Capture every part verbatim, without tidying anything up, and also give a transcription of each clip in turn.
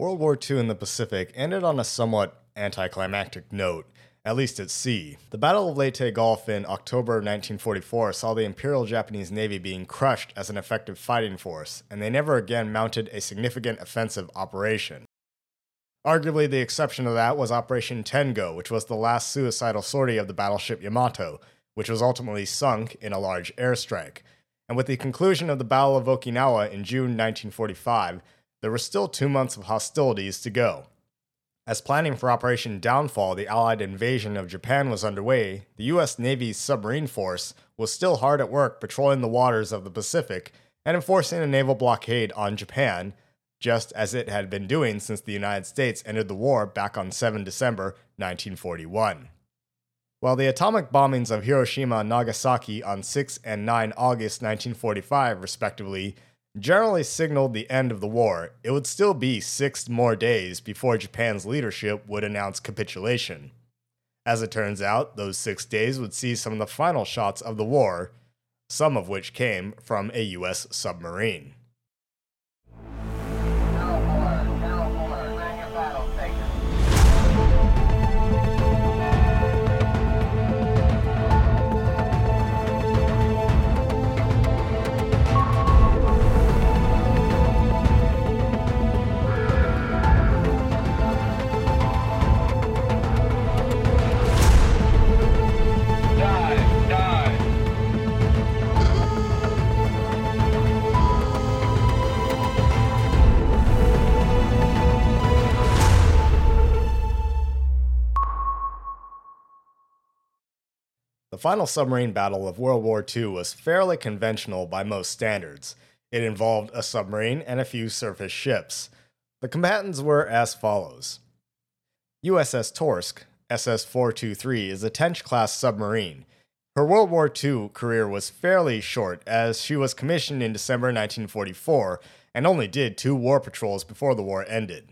World War Two in the Pacific ended on a somewhat anticlimactic note, at least at sea. The Battle of Leyte Gulf in October nineteen forty-four saw the Imperial Japanese Navy being crushed as an effective fighting force, and they never again mounted a significant offensive operation. Arguably, the exception to that was Operation Tengo, which was the last suicidal sortie of the battleship Yamato, which was ultimately sunk in a large airstrike. And with the conclusion of the Battle of Okinawa in June nineteen forty-five, there were still two months of hostilities to go. As planning for Operation Downfall, the Allied invasion of Japan, was underway, the U S Navy's submarine force was still hard at work patrolling the waters of the Pacific and enforcing a naval blockade on Japan, just as it had been doing since the United States entered the war back on the seventh of December nineteen forty-one. While the atomic bombings of Hiroshima and Nagasaki on the sixth and ninth of August nineteen forty-five, respectively, generally signaled the end of the war, it would still be six more days before Japan's leadership would announce capitulation. As it turns out, those six days would see some of the final shots of the war, some of which came from a U S submarine. The final submarine battle of World War Two was fairly conventional by most standards. It involved a submarine and a few surface ships. The combatants were as follows. U S S Torsk, S S four twenty-three, is a Tench-class submarine. Her World War Two career was fairly short, as she was commissioned in December nineteen forty-four and only did two war patrols before the war ended.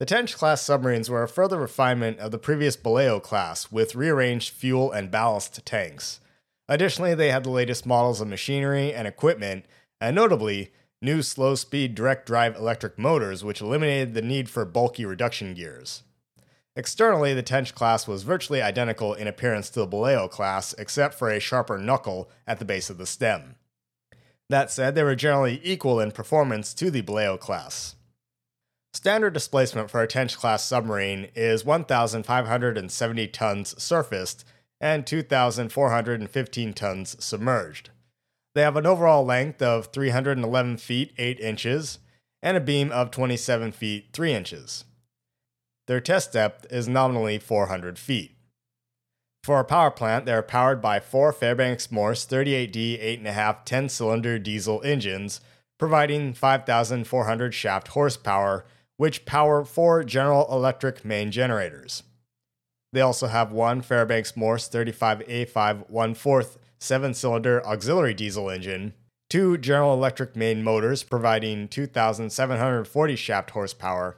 The Tench-class submarines were a further refinement of the previous Baleo-class, with rearranged fuel and ballast tanks. Additionally, they had the latest models of machinery and equipment, and notably, new slow-speed direct-drive electric motors which eliminated the need for bulky reduction gears. Externally, the Tench-class was virtually identical in appearance to the Baleo-class, except for a sharper knuckle at the base of the stem. That said, they were generally equal in performance to the Baleo-class. Standard displacement for a Tench-class submarine is one thousand five hundred seventy tons surfaced and two thousand four hundred fifteen tons submerged. They have an overall length of three hundred eleven feet eight inches and a beam of twenty-seven feet three inches. Their test depth is nominally four hundred feet. For a power plant, they are powered by four Fairbanks Morse thirty-eight D eight point five ten-cylinder diesel engines, providing five thousand four hundred shaft horsepower, which power four General Electric main generators. They also have one Fairbanks Morse thirty-five A five one fourth seven-cylinder auxiliary diesel engine, two General Electric main motors providing two thousand seven hundred forty shaft horsepower,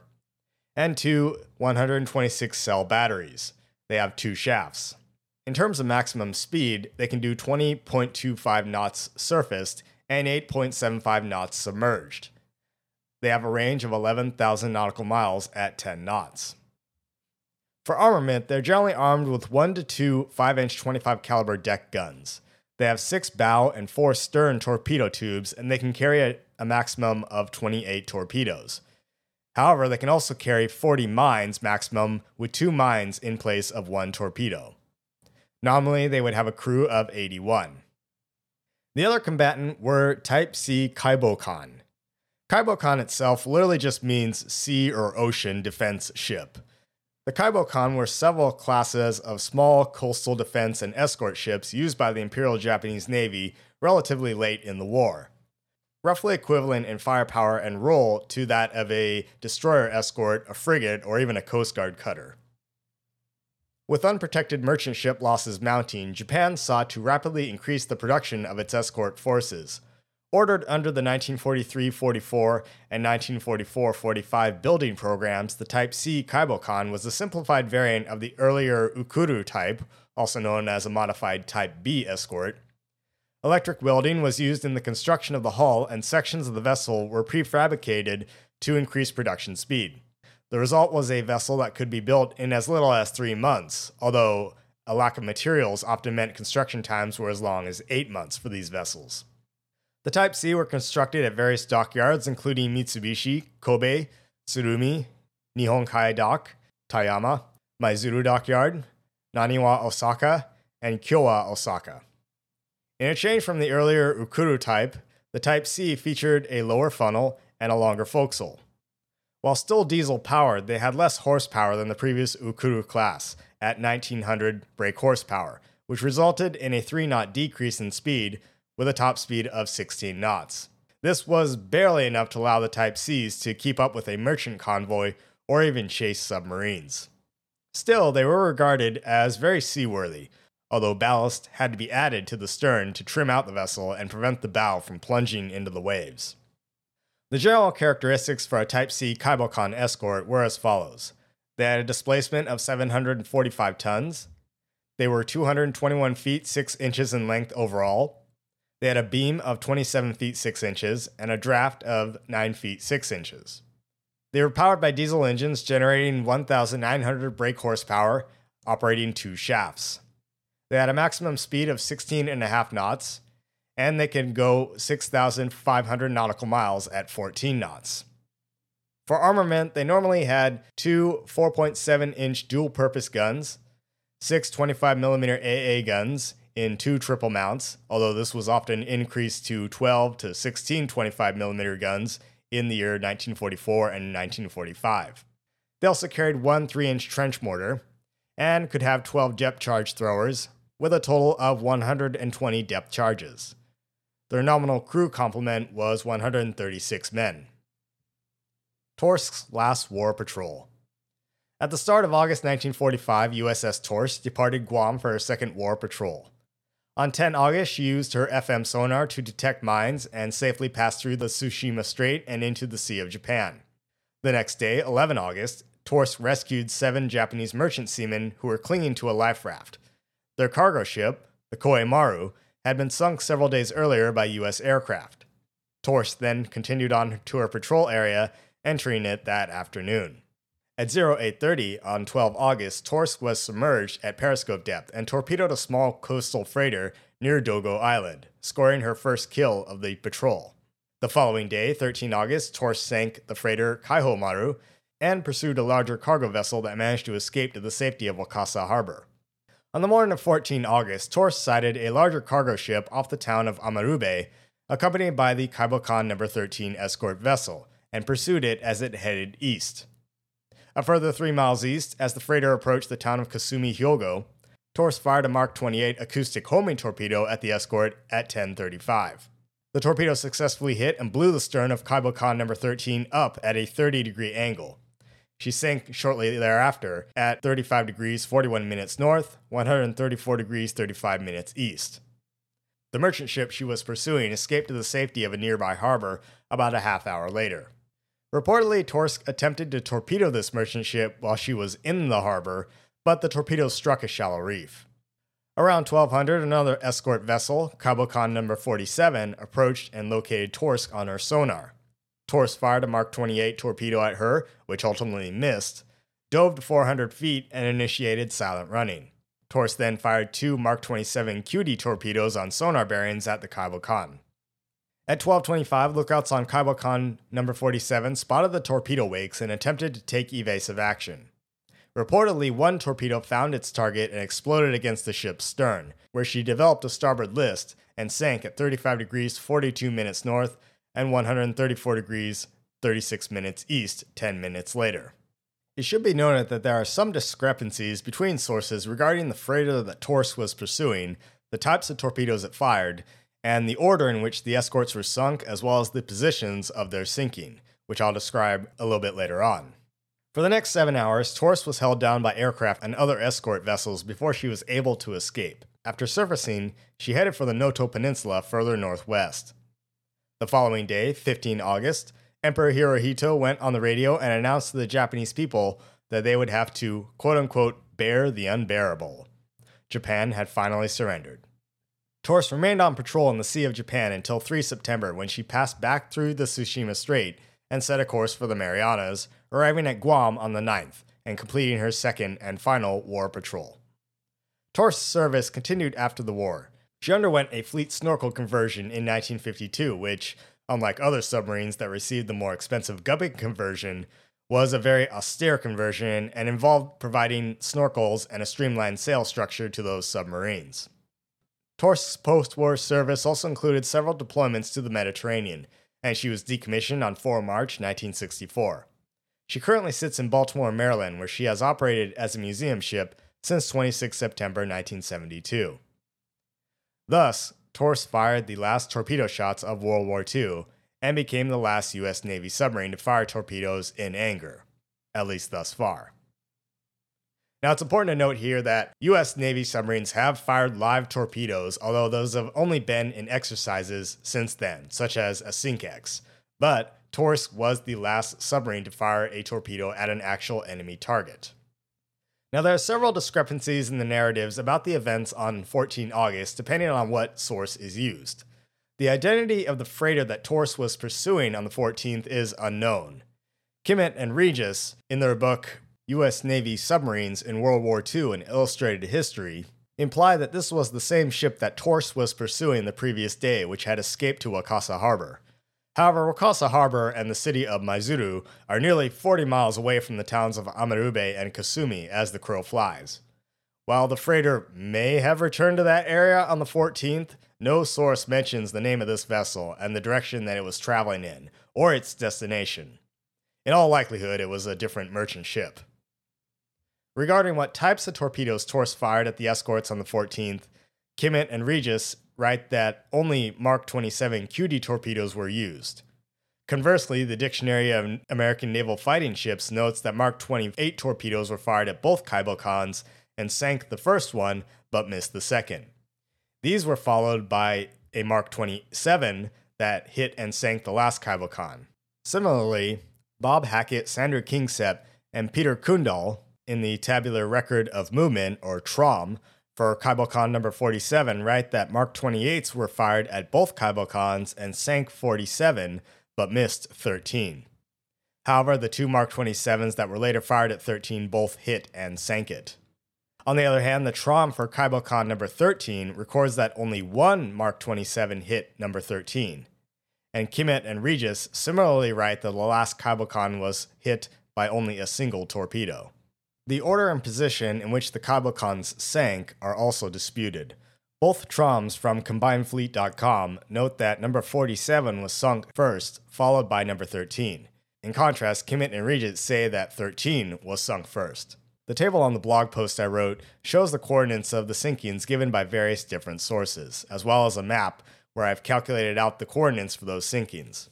and two one hundred twenty-six cell batteries. They have two shafts. In terms of maximum speed, they can do twenty point two five knots surfaced and eight point seven five knots submerged. They have a range of eleven thousand nautical miles at ten knots. For armament, they're generally armed with one to two five inch twenty-five caliber deck guns. They have six bow and four stern torpedo tubes, and they can carry a, a maximum of twenty-eight torpedoes. However, they can also carry forty mines maximum, with two mines in place of one torpedo. Nominally, they would have a crew of eighty-one. The other combatant were Type C Kaibokan. Kaibokan itself literally just means sea or ocean defense ship. The Kaibokan were several classes of small coastal defense and escort ships used by the Imperial Japanese Navy relatively late in the war, roughly equivalent in firepower and role to that of a destroyer escort, a frigate, or even a Coast Guard cutter. With unprotected merchant ship losses mounting, Japan sought to rapidly increase the production of its escort forces. Ordered under the nineteen forty-three forty-four and nineteen forty-four forty-five building programs, the Type C Kaibokan was a simplified variant of the earlier Ukuru type, also known as a modified Type B escort. Electric welding was used in the construction of the hull, and sections of the vessel were prefabricated to increase production speed. The result was a vessel that could be built in as little as three months, although a lack of materials often meant construction times were as long as eight months for these vessels. The Type C were constructed at various dockyards including Mitsubishi, Kobe, Tsurumi, Nihonkai Dock, Toyama, Maizuru Dockyard, Naniwa Osaka, and Kyowa Osaka. In a change from the earlier Ukuru type, the Type C featured a lower funnel and a longer forecastle. While still diesel-powered, they had less horsepower than the previous Ukuru class, at nineteen hundred brake horsepower, which resulted in a three knot decrease in speed with a top speed of sixteen knots. This was barely enough to allow the Type Cs to keep up with a merchant convoy or even chase submarines. Still, they were regarded as very seaworthy, although ballast had to be added to the stern to trim out the vessel and prevent the bow from plunging into the waves. The general characteristics for a Type C Kaibokan escort were as follows. They had a displacement of seven hundred forty-five tons. They were two hundred twenty-one feet six inches in length overall. They had a beam of twenty-seven feet six inches and a draft of nine feet six inches. They were powered by diesel engines generating one thousand nine hundred brake horsepower, operating two shafts. They had a maximum speed of sixteen and a half knots, and they can go six thousand five hundred nautical miles at fourteen knots. For armament, they normally had two four point seven inch dual-purpose guns, six twenty-five millimeter A A guns in two triple mounts, although this was often increased to twelve to sixteen twenty-five millimeter guns in the year nineteen forty-four and nineteen forty-five. They also carried one three inch trench mortar and could have twelve depth charge throwers with a total of one hundred twenty depth charges. Their nominal crew complement was one hundred thirty-six men. Torsk's last war patrol. At the start of August nineteen forty-five, U S S Torsk departed Guam for her second war patrol. On the tenth of August, she used her F M sonar to detect mines and safely passed through the Tsushima Strait and into the Sea of Japan. The next day, the eleventh of August, Torsk rescued seven Japanese merchant seamen who were clinging to a life raft. Their cargo ship, the Koei Maru, had been sunk several days earlier by U S aircraft. Torsk then continued on to her patrol area, entering it that afternoon. At oh eight thirty on the twelfth of August, Torsk was submerged at periscope depth and torpedoed a small coastal freighter near Dogo Island, scoring her first kill of the patrol. The following day, the thirteenth of August, Torsk sank the freighter Kaiho Maru and pursued a larger cargo vessel that managed to escape to the safety of Wakasa Harbor. On the morning of the fourteenth of August, Torsk sighted a larger cargo ship off the town of Amarube, accompanied by the Kaibokan number thirteen escort vessel, and pursued it as it headed east. A further three miles east, as the freighter approached the town of Kasumi, Hyogo, Torsk fired a Mark twenty-eight acoustic homing torpedo at the escort at ten thirty-five. The torpedo successfully hit and blew the stern of Kaibokan number thirteen up at a thirty degree angle. She sank shortly thereafter at thirty-five degrees forty-one minutes north, one hundred thirty-four degrees thirty-five minutes east. The merchant ship she was pursuing escaped to the safety of a nearby harbor about a half hour later. Reportedly, Torsk attempted to torpedo this merchant ship while she was in the harbor, but the torpedo struck a shallow reef. Around twelve hundred, another escort vessel, Kaibokan number forty-seven, approached and located Torsk on her sonar. Torsk fired a Mark twenty-eight torpedo at her, which ultimately missed, dove to four hundred feet, and initiated silent running. Torsk then fired two Mark twenty-seven Q D torpedoes on sonar bearings at the Kaibokan. At twelve twenty-five, lookouts on Kaibokan number forty-seven spotted the torpedo wakes and attempted to take evasive action. Reportedly, one torpedo found its target and exploded against the ship's stern, where she developed a starboard list and sank at thirty-five degrees forty-two minutes north and one hundred thirty-four degrees thirty-six minutes east ten minutes later. It should be noted that there are some discrepancies between sources regarding the freighter that Torsk was pursuing, the types of torpedoes it fired, and the order in which the escorts were sunk, as well as the positions of their sinking, which I'll describe a little bit later on. For the next seven hours, Torsk was held down by aircraft and other escort vessels before she was able to escape. After surfacing, she headed for the Noto Peninsula further northwest. The following day, the fifteenth of August, Emperor Hirohito went on the radio and announced to the Japanese people that they would have to, quote-unquote, bear the unbearable. Japan had finally surrendered. Torsk remained on patrol in the Sea of Japan until the third of September, when she passed back through the Tsushima Strait and set a course for the Marianas, arriving at Guam on the ninth and completing her second and final war patrol. Torsk's service continued after the war. She underwent a fleet snorkel conversion in nineteen fifty-two, which, unlike other submarines that received the more expensive Guppy conversion, was a very austere conversion and involved providing snorkels and a streamlined sail structure to those submarines. Torsk's post-war service also included several deployments to the Mediterranean, and she was decommissioned on the fourth of March nineteen sixty-four. She currently sits in Baltimore, Maryland, where she has operated as a museum ship since the twenty-sixth of September nineteen seventy-two. Thus, Torsk fired the last torpedo shots of World War Two and became the last U S Navy submarine to fire torpedoes in anger, at least thus far. Now, it's important to note here that U S Navy submarines have fired live torpedoes, although those have only been in exercises since then, such as a Sinkex. But Torsk was the last submarine to fire a torpedo at an actual enemy target. Now, there are several discrepancies in the narratives about the events on the fourteenth of August, depending on what source is used. The identity of the freighter that Torsk was pursuing on the fourteenth is unknown. Kimmett and Regis, in their book U S Navy Submarines in World War Two: An Illustrated History, imply that this was the same ship that Torsk was pursuing the previous day, which had escaped to Wakasa Harbor. However, Wakasa Harbor and the city of Maizuru are nearly forty miles away from the towns of Amarube and Kasumi as the crow flies. While the freighter may have returned to that area on the fourteenth, no source mentions the name of this vessel and the direction that it was traveling in, or its destination. In all likelihood, it was a different merchant ship. Regarding what types of torpedoes Torsk fired at the escorts on the fourteenth, Kimmett and Regis write that only Mark twenty-seven Q D torpedoes were used. Conversely, the Dictionary of American Naval Fighting Ships notes that Mark twenty-eight torpedoes were fired at both Kaibokans and sank the first one, but missed the second. These were followed by a Mark twenty-seven that hit and sank the last Kaibokan. Similarly, Bob Hackett, Sandra Kingsep, and Peter Kundal, in the Tabular Record of Movement, or TROM, for Kaibokan number forty-seven, write that Mark twenty-eights were fired at both Kaibokans and sank forty-seven, but missed thirteen. However, the two Mark twenty-sevens that were later fired at thirteen both hit and sank it. On the other hand, the TROM for Kaibokan number thirteen records that only one Mark twenty-seven hit number thirteen. And Kimmett and Regis similarly write that the last Kaibokan was hit by only a single torpedo. The order and position in which the Kaibokans sank are also disputed. Both TROMs from combined fleet dot com note that number forty-seven was sunk first, followed by number thirteen. In contrast, Kimmett and Regis say that thirteen was sunk first. The table on the blog post I wrote shows the coordinates of the sinkings given by various different sources, as well as a map where I've calculated out the coordinates for those sinkings.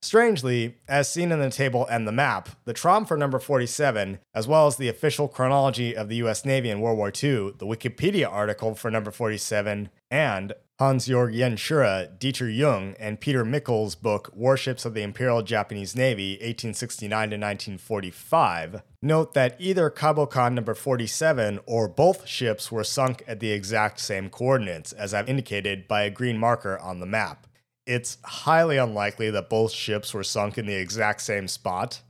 Strangely, as seen in the table and the map, the TROM for number forty-seven, as well as the official chronology of the U S Navy in World War Two, the Wikipedia article for number forty-seven, and Hans-Georg Jenschura, Dieter Jung, and Peter Mickel's book Warships of the Imperial Japanese Navy, eighteen sixty-nine to nineteen forty-five, note that either Kaibokan number forty-seven or both ships were sunk at the exact same coordinates, as I've indicated by a green marker on the map. It's highly unlikely that both ships were sunk in the exact same spot.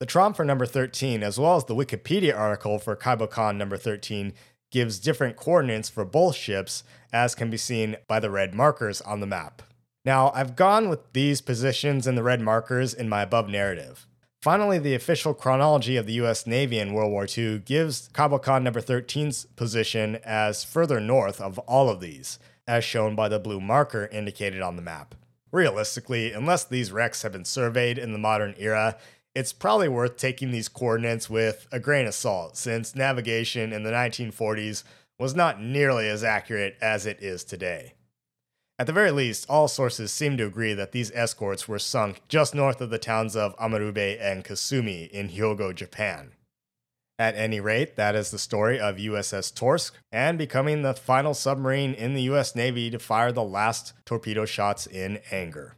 The TROM for number thirteen, as well as the Wikipedia article for Kaibokan number thirteen, gives different coordinates for both ships, as can be seen by the red markers on the map. Now, I've gone with these positions and the red markers in my above narrative. Finally, the official chronology of the U S Navy in World War Two gives Kaibokan number thirteen's position as further north of all of these, as shown by the blue marker indicated on the map. Realistically, unless these wrecks have been surveyed in the modern era, it's probably worth taking these coordinates with a grain of salt, since navigation in the nineteen forties was not nearly as accurate as it is today. At the very least, all sources seem to agree that these escorts were sunk just north of the towns of Amarube and Kasumi in Hyogo, Japan. At any rate, that is the story of U S S Torsk and becoming the final submarine in the U S Navy to fire the last torpedo shots in anger.